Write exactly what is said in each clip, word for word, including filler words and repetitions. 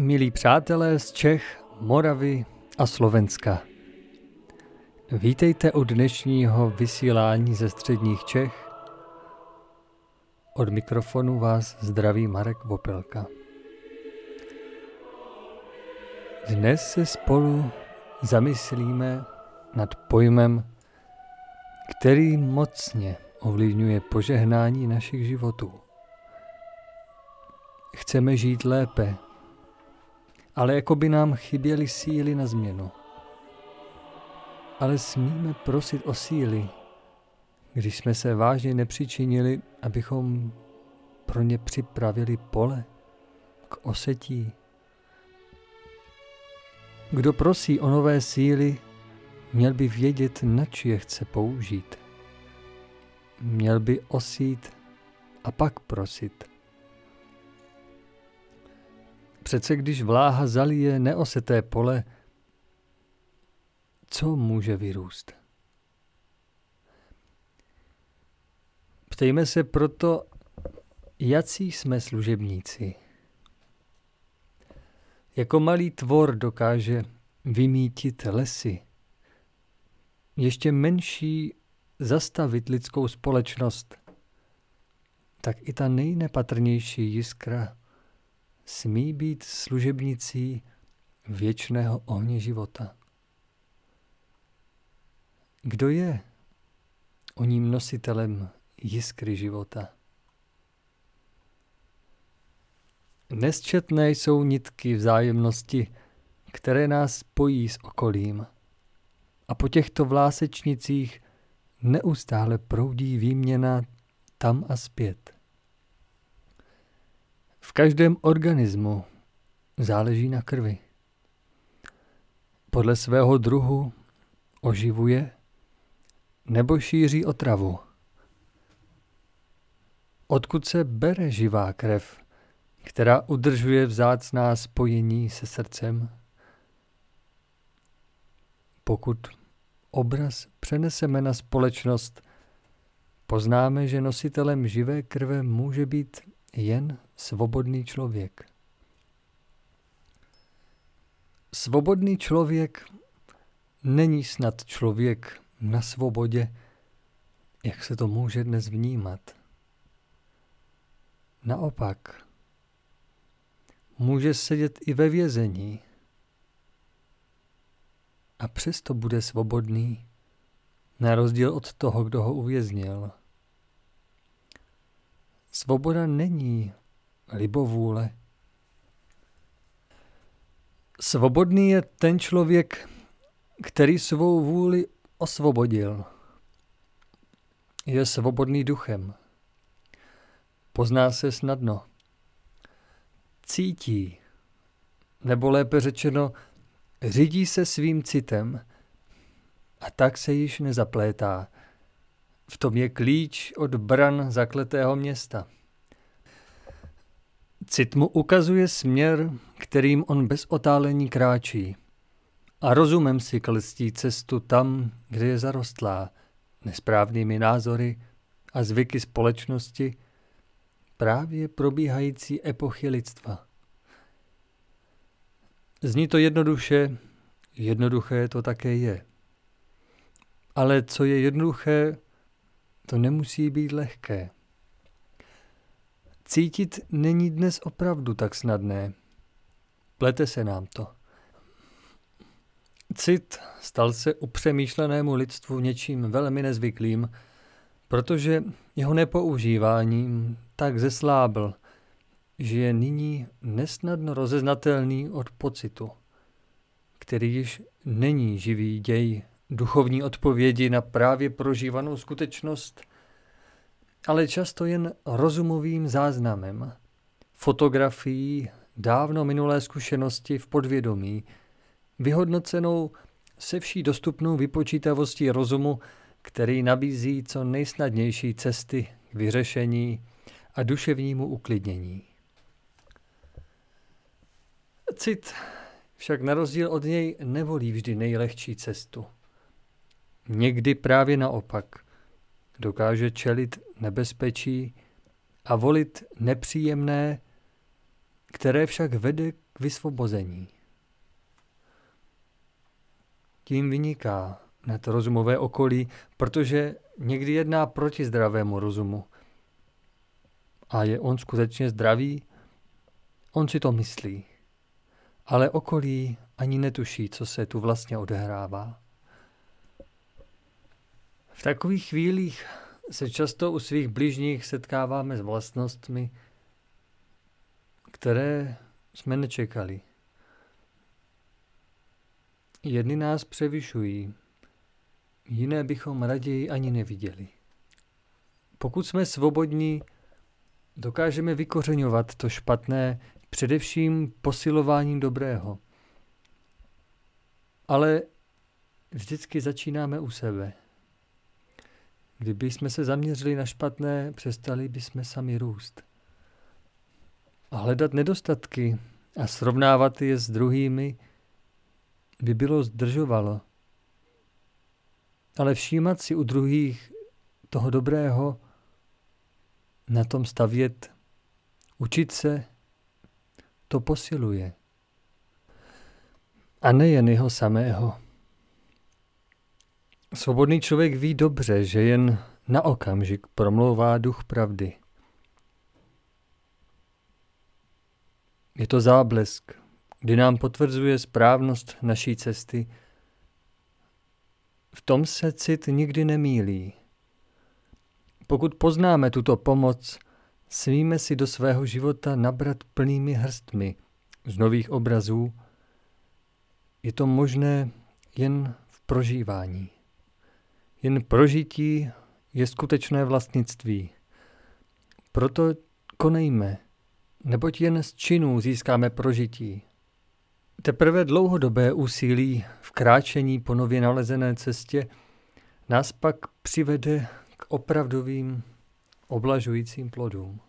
Milí přátelé z Čech, Moravy a Slovenska. Vítejte u dnešního vysílání ze středních Čech. Od mikrofonu vás zdraví Marek Vopelka. Dnes se spolu zamyslíme nad pojmem, který mocně ovlivňuje požehnání našich životů. Chceme žít lépe, ale jako by nám chyběly síly na změnu. Ale smíme prosit o síly, když jsme se vážně nepřičinili, abychom pro ně připravili pole k osetí. Kdo prosí o nové síly, měl by vědět, nač je chce použít. Měl by osít a pak prosit. Přece když vláha zalije neoseté pole, co může vyrůst? Ptejme se proto, jací jsme služebníci. Jako malý tvor dokáže vymítit lesy. Ještě menší zastavit lidskou společnost. Tak i ta nejnepatrnější jiskra smí být služebnicí věčného ohně života. Kdo je oním nositelem jiskry života? Nesčetné jsou nitky vzájemnosti, které nás spojí s okolím. A po těchto vlásečnicích neustále proudí výměna tam a zpět. V každém organismu záleží na krvi. Podle svého druhu oživuje nebo šíří otravu. Odkud se bere živá krev, která udržuje vzácná spojení se srdcem? Pokud obraz přeneseme na společnost, poznáme, že nositelem živé krve může být jen svobodný člověk. Svobodný člověk není snad člověk na svobodě, jak se to může dnes vnímat. Naopak, může sedět i ve vězení a přesto bude svobodný, na rozdíl od toho, kdo ho uvěznil. Svoboda není libovůle. Svobodný je ten člověk, který svou vůli osvobodil. Je svobodný duchem. Pozná se snadno. Cítí, nebo lépe řečeno, řídí se svým citem a tak se již nezaplétá. V tom je klíč od bran zakletého města. Cit mu ukazuje směr, kterým on bez otálení kráčí. A rozumem si klestí cestu tam, kde je zarostlá nesprávnými názory a zvyky společnosti právě probíhající epochy lidstva. Zní to jednoduše, jednoduché to také je. Ale co je jednoduché, to nemusí být lehké. Cítit není dnes opravdu tak snadné. Plete se nám to. Cit stal se u přemýšlenému lidstvu něčím velmi nezvyklým, protože jeho nepoužíváním tak zeslábl, že je nyní nesnadno rozeznatelný od pocitu, který již není živý děj duchovní odpovědi na právě prožívanou skutečnost, ale často jen rozumovým záznamem, fotografií dávno minulé zkušenosti v podvědomí, vyhodnocenou se vší dostupnou vypočítavostí rozumu, který nabízí co nejsnadnější cesty k vyřešení a duševnímu uklidnění. Cit však na rozdíl od něj nevolí vždy nejlehčí cestu. Někdy právě naopak dokáže čelit nebezpečí a volit nepříjemné které však vede k vysvobození. Tím vyniká nad rozumové okolí, protože někdy jedná proti zdravému rozumu. A je on skutečně zdravý? On si to myslí. Ale okolí ani netuší, co se tu vlastně odehrává. V takových chvílích se často u svých bližních setkáváme s vlastnostmi, které jsme nečekali. Jedny nás převyšují, jiné bychom raději ani neviděli. Pokud jsme svobodní, dokážeme vykořeňovat to špatné především posilováním dobrého. Ale vždycky začínáme u sebe. Kdyby jsme se zaměřili na špatné, přestali bychom sami růst. A hledat nedostatky a srovnávat je s druhými by bylo zdržovalo. Ale všímat si u druhých toho dobrého, na tom stavět, učit se, to posiluje. A nejen jeho samého. Svobodný člověk ví dobře, že jen na okamžik promlouvá duch pravdy. Je to záblesk, kdy nám potvrzuje správnost naší cesty. V tom se cit nikdy nemýlí. Pokud poznáme tuto pomoc, smíme si do svého života nabrat plnými hrstmi z nových obrazů. Je to možné jen v prožívání. Jen prožití je skutečné vlastnictví. Proto konejme, neboť jen z činů získáme prožití. Teprve dlouhodobé úsilí v kráčení po nově nalezené cestě nás pak přivede k opravdovým oblažujícím plodům.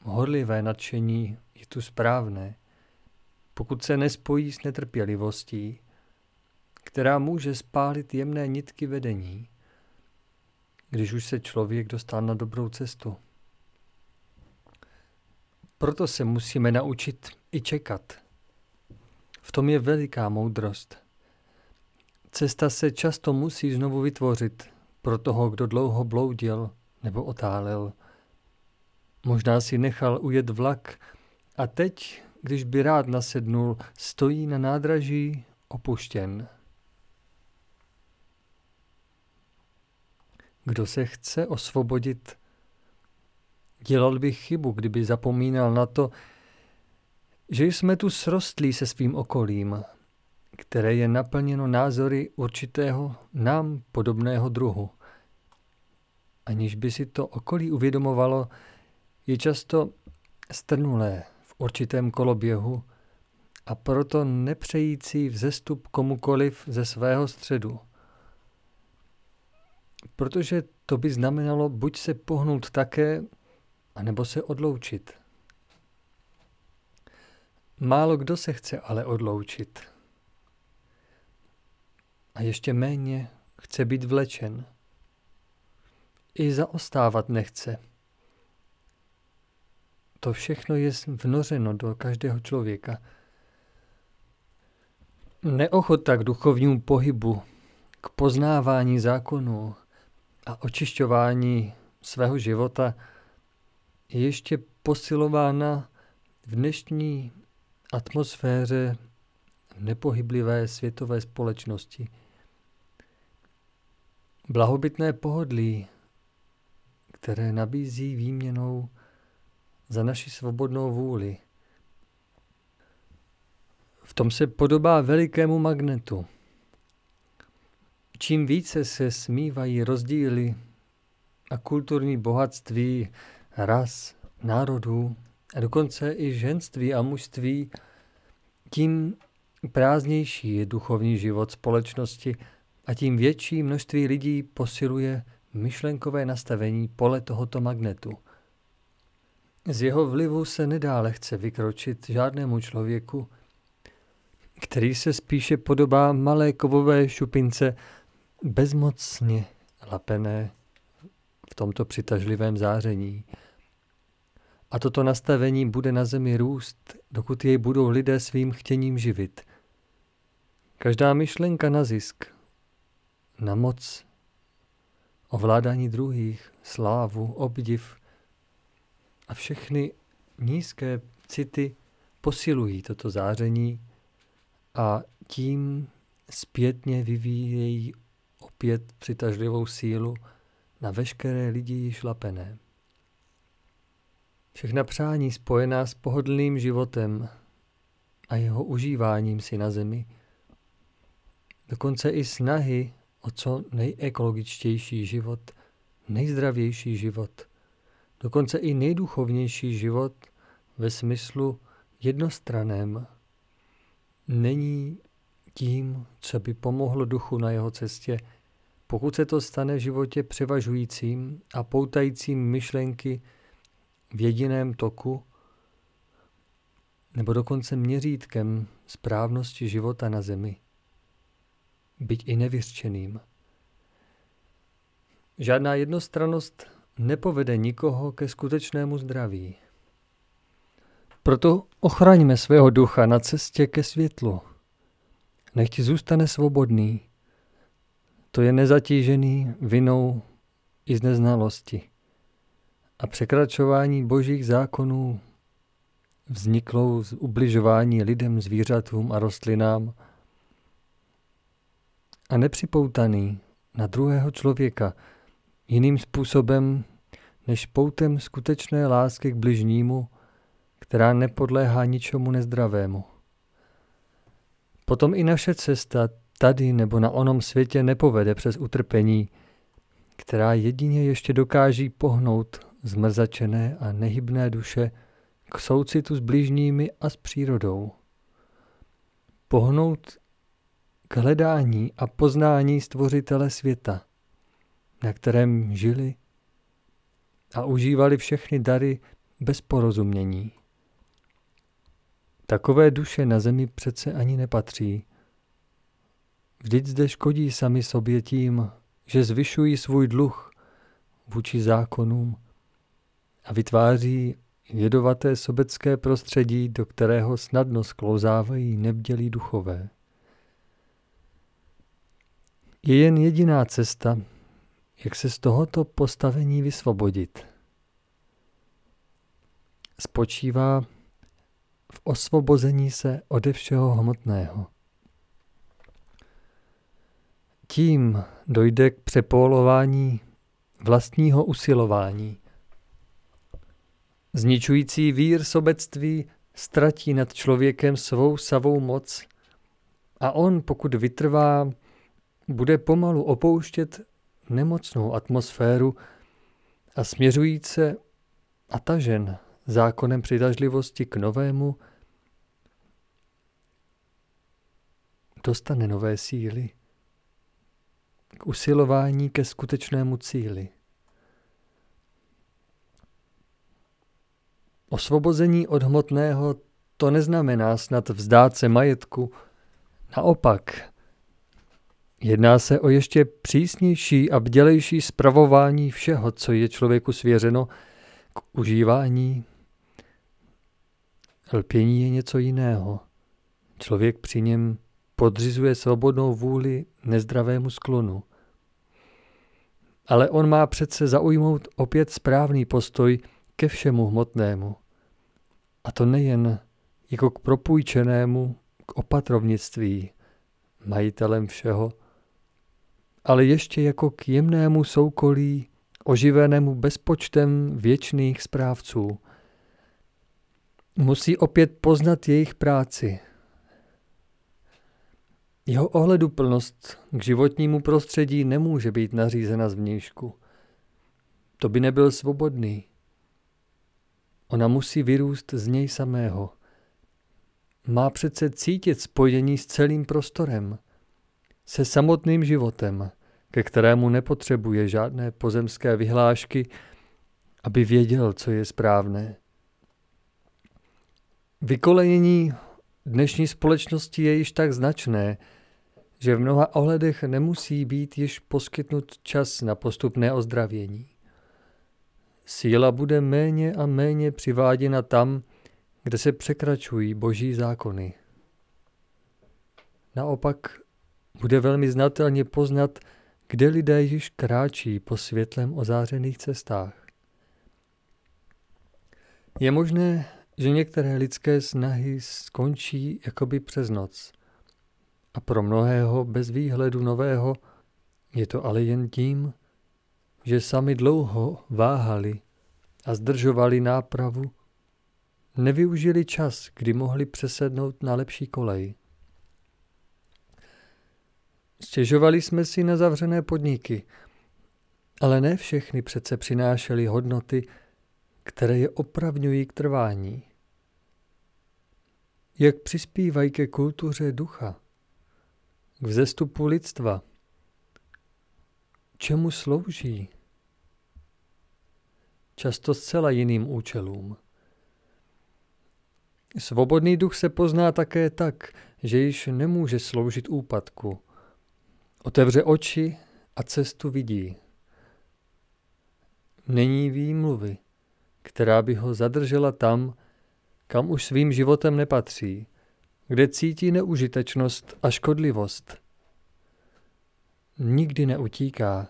Horlivé nadšení je tu správné, pokud se nespojí s netrpělivostí, která může spálit jemné nitky vedení, když už se člověk dostal na dobrou cestu. Proto se musíme naučit i čekat. V tom je veliká moudrost. Cesta se často musí znovu vytvořit pro toho, kdo dlouho bloudil nebo otálel. Možná si nechal ujet vlak a teď, když by rád nasednul, stojí na nádraží opuštěn. Kdo se chce osvobodit, dělal bych chybu, kdyby zapomínal na to, že jsme tu srostlí se svým okolím, které je naplněno názory určitého nám podobného druhu. Aniž by si to okolí uvědomovalo, je často strnulé v určitém koloběhu a proto nepřející vzestup komukoliv ze svého středu. Protože to by znamenalo buď se pohnout také, anebo se odloučit. Málo kdo se chce ale odloučit. A ještě méně chce být vlečen. I zaostávat nechce. To všechno je vnořeno do každého člověka. Neochota k duchovnímu pohybu, k poznávání zákonů a očišťování svého života je ještě posilována v dnešní atmosféře nepohyblivé světové společnosti. Blahobytné pohodlí, které nabízí výměnou za naši svobodnou vůli. V tom se podobá velikému magnetu. Čím více se smívají rozdíly a kulturní bohatství ras, národů a dokonce i ženství a mužství, tím prázdnější je duchovní život společnosti a tím větší množství lidí posiluje myšlenkové nastavení pole tohoto magnetu. Z jeho vlivu se nedá lehce vykročit žádnému člověku, který se spíše podobá malé kovové šupince, bezmocně lapené v tomto přitažlivém záření. A toto nastavení bude na zemi růst, dokud jej budou lidé svým chtěním živit. Každá myšlenka na zisk, na moc, ovládání druhých, slávu, obdiv a všechny nízké city posilují toto záření a tím zpětně vyvíjejí opět přitažlivou sílu na veškeré lidi již lapené. Všechna přání spojená s pohodlným životem a jeho užíváním si na zemi, dokonce i snahy o co nejekologičtější život, nejzdravější život, dokonce i nejduchovnější život ve smyslu jednostranném, není tím, co by pomohlo duchu na jeho cestě, pokud se to stane v životě převažujícím a poutajícím myšlenky v jediném toku, nebo dokonce měřítkem správnosti života na zemi, byť i nevyřčeným. Žádná jednostrannost nepovede nikoho ke skutečnému zdraví. Proto ochraňme svého ducha na cestě ke světlu. Nechť zůstane svobodný. To je nezatížený vinou i z neznalosti a překračování božích zákonů vzniklou z ubližování lidem, zvířatům a rostlinám a nepřipoutaný na druhého člověka jiným způsobem než poutem skutečné lásky k bližnímu, která nepodléhá ničemu nezdravému. Potom i naše cesta tady nebo na onom světě nepovede přes utrpení, která jedině ještě dokáží pohnout zmrzačené a nehybné duše k soucitu s bližními a s přírodou. Pohnout k hledání a poznání stvořitele světa, na kterém žili a užívali všechny dary bez porozumění. Takové duše na zemi přece ani nepatří. Vždyť zde škodí sami sobě tím, že zvyšují svůj dluh vůči zákonům a vytváří jedovaté sobecké prostředí, do kterého snadno sklouzávají nebdělí duchové. Je jen jediná cesta, jak se z tohoto postavení vysvobodit. Spočívá v osvobození se ode všeho hmotného. Tím dojde k přepolování vlastního usilování. Zničující vír sobectví ztratí nad člověkem svou savou moc a on, pokud vytrvá, bude pomalu opouštět nemocnou atmosféru a směřujíc se a tažen zákonem přitažlivosti k novému dostane nové síly k usilování ke skutečnému cíli. Osvobození od hmotného to neznamená snad vzdát se majetku. Naopak, jedná se o ještě přísnější a bdělejší spravování všeho, co je člověku svěřeno k užívání. Lpění je něco jiného. Člověk při něm podřizuje svobodnou vůli nezdravému sklonu. Ale on má přece zaujmout opět správný postoj ke všemu hmotnému. A to nejen jako k propůjčenému, k opatrovnictví, majitelem všeho, ale ještě jako k jemnému soukolí, oživenému bezpočtem věčných správců. Musí opět poznat jejich práci. Jeho ohleduplnost k životnímu prostředí nemůže být nařízena zvnějšku. To by nebyl svobodný. Ona musí vyrůst z něj samého. Má přece cítit spojení s celým prostorem, se samotným životem, ke kterému nepotřebuje žádné pozemské vyhlášky, aby věděl, co je správné. Vykolejení dnešní společnosti je již tak značné, že v mnoha ohledech nemusí být již poskytnut čas na postupné ozdravění. síla bude méně a méně přiváděna tam, kde se překračují boží zákony. Naopak bude velmi znatelně poznat, kde lidé již kráčí po světlem ozářených cestách. Je možné, že některé lidské snahy skončí jakoby přes noc. A pro mnohého bez výhledu nového je to ale jen tím, že sami dlouho váhali a zdržovali nápravu, nevyužili čas, kdy mohli přesednout na lepší kolej. Stěžovali jsme si na zavřené podniky, ale ne všechny přece přinášely hodnoty, které je opravňují k trvání. Jak přispívají ke kultuře ducha, k vzestupu lidstva, čemu slouží? Často zcela jiným účelům. Svobodný duch se pozná také tak, že již nemůže sloužit úpadku. Otevře oči a cestu vidí. Není výmluvy, která by ho zadržela tam, kam už svým životem nepatří, kde cítí neužitečnost a škodlivost. Nikdy neutíká,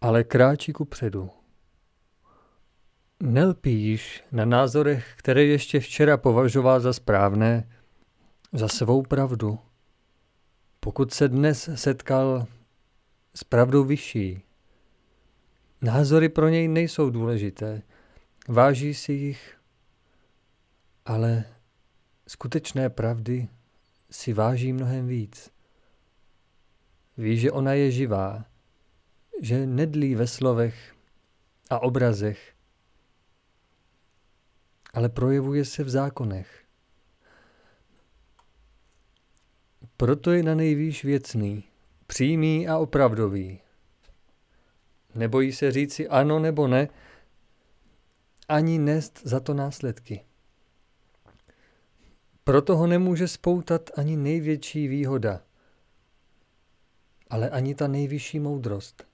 ale kráčí kupředu. Nelpí již na názorech, které ještě včera považoval za správné, za svou pravdu, pokud se dnes setkal s pravdou vyšší. Názory pro něj nejsou důležité, váží si jich, ale skutečné pravdy si váží mnohem víc. Ví, že ona je živá, že nedlí ve slovech a obrazech, ale projevuje se v zákonech. Proto je na nejvýš věcný, přímý a opravdový. Nebojí se říci ano nebo ne, ani nést za to následky. Proto ho nemůže spoutat ani největší výhoda, ale ani ta nejvyšší moudrost.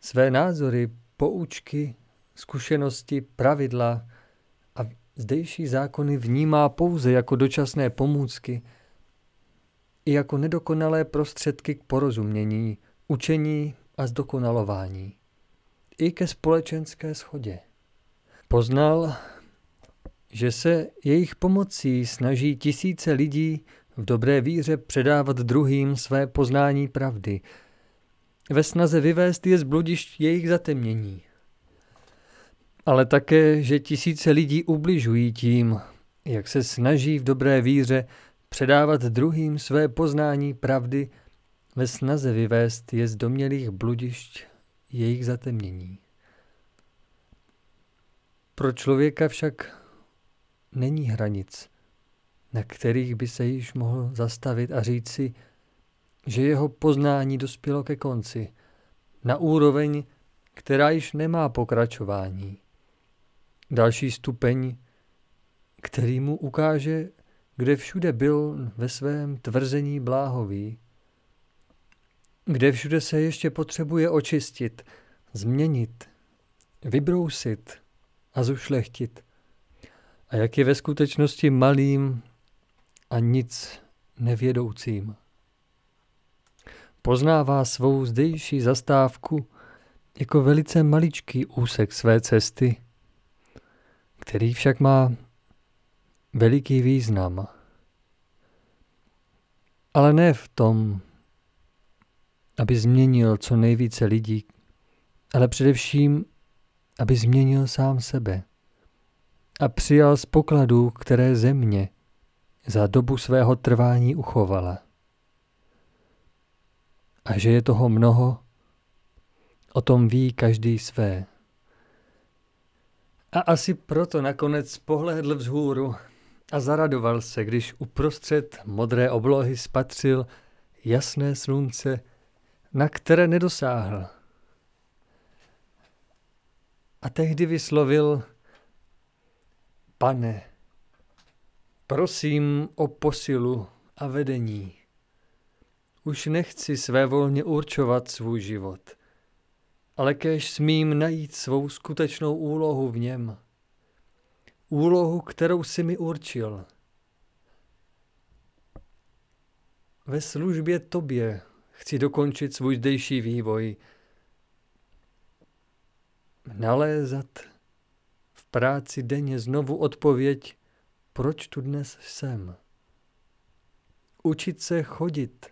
Své názory, poučky, zkušenosti, pravidla a zdejší zákony vnímá pouze jako dočasné pomůcky i jako nedokonalé prostředky k porozumění, učení a zdokonalování. I ke společenské shodě. Poznal, že se jejich pomocí snaží tisíce lidí v dobré víře předávat druhým své poznání pravdy, ve snaze vyvést je z bludišť jejich zatemnění. Ale také, že tisíce lidí ubližují tím, jak se snaží v dobré víře předávat druhým své poznání pravdy, ve snaze vyvést je z domnělých bludišť jejich zatemnění. Pro člověka však není hranic, na kterých by se již mohl zastavit a říci, že jeho poznání dospělo ke konci, na úroveň, která již nemá pokračování. Další stupeň, který mu ukáže, kde všude byl ve svém tvrzení bláhový, kde všude se ještě potřebuje očistit, změnit, vybrousit a zušlechtit. A jak je ve skutečnosti malým a nic nevědoucím. Poznává svou zdejší zastávku jako velice maličký úsek své cesty, který však má veliký význam. Ale ne v tom, aby změnil co nejvíce lidí, ale především, aby změnil sám sebe a přijal z pokladů, které země za dobu svého trvání uchovala. A že je toho mnoho, o tom ví každý své. A asi proto nakonec pohlédl vzhůru a zaradoval se, když uprostřed modré oblohy spatřil jasné slunce, na které nedosáhl. A tehdy vyslovil: Pane, prosím o posilu a vedení. Už nechci svévolně určovat svůj život, ale kéž smím najít svou skutečnou úlohu v něm. Úlohu, kterou si mi určil. Ve službě tobě chci dokončit svůj zdejší vývoj. Nalézat v práci denně znovu odpověď, proč tu dnes jsem. Učit se chodit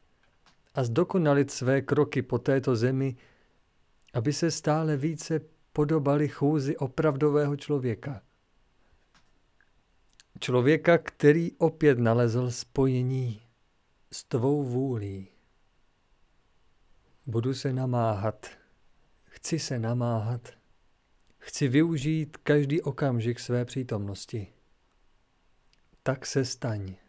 a zdokonalit své kroky po této zemi, aby se stále více podobali chůzi opravdového člověka. Člověka, který opět nalezl spojení s tvou vůlí. Budu se namáhat. Chci se namáhat. Chci využít každý okamžik své přítomnosti. Tak se staň.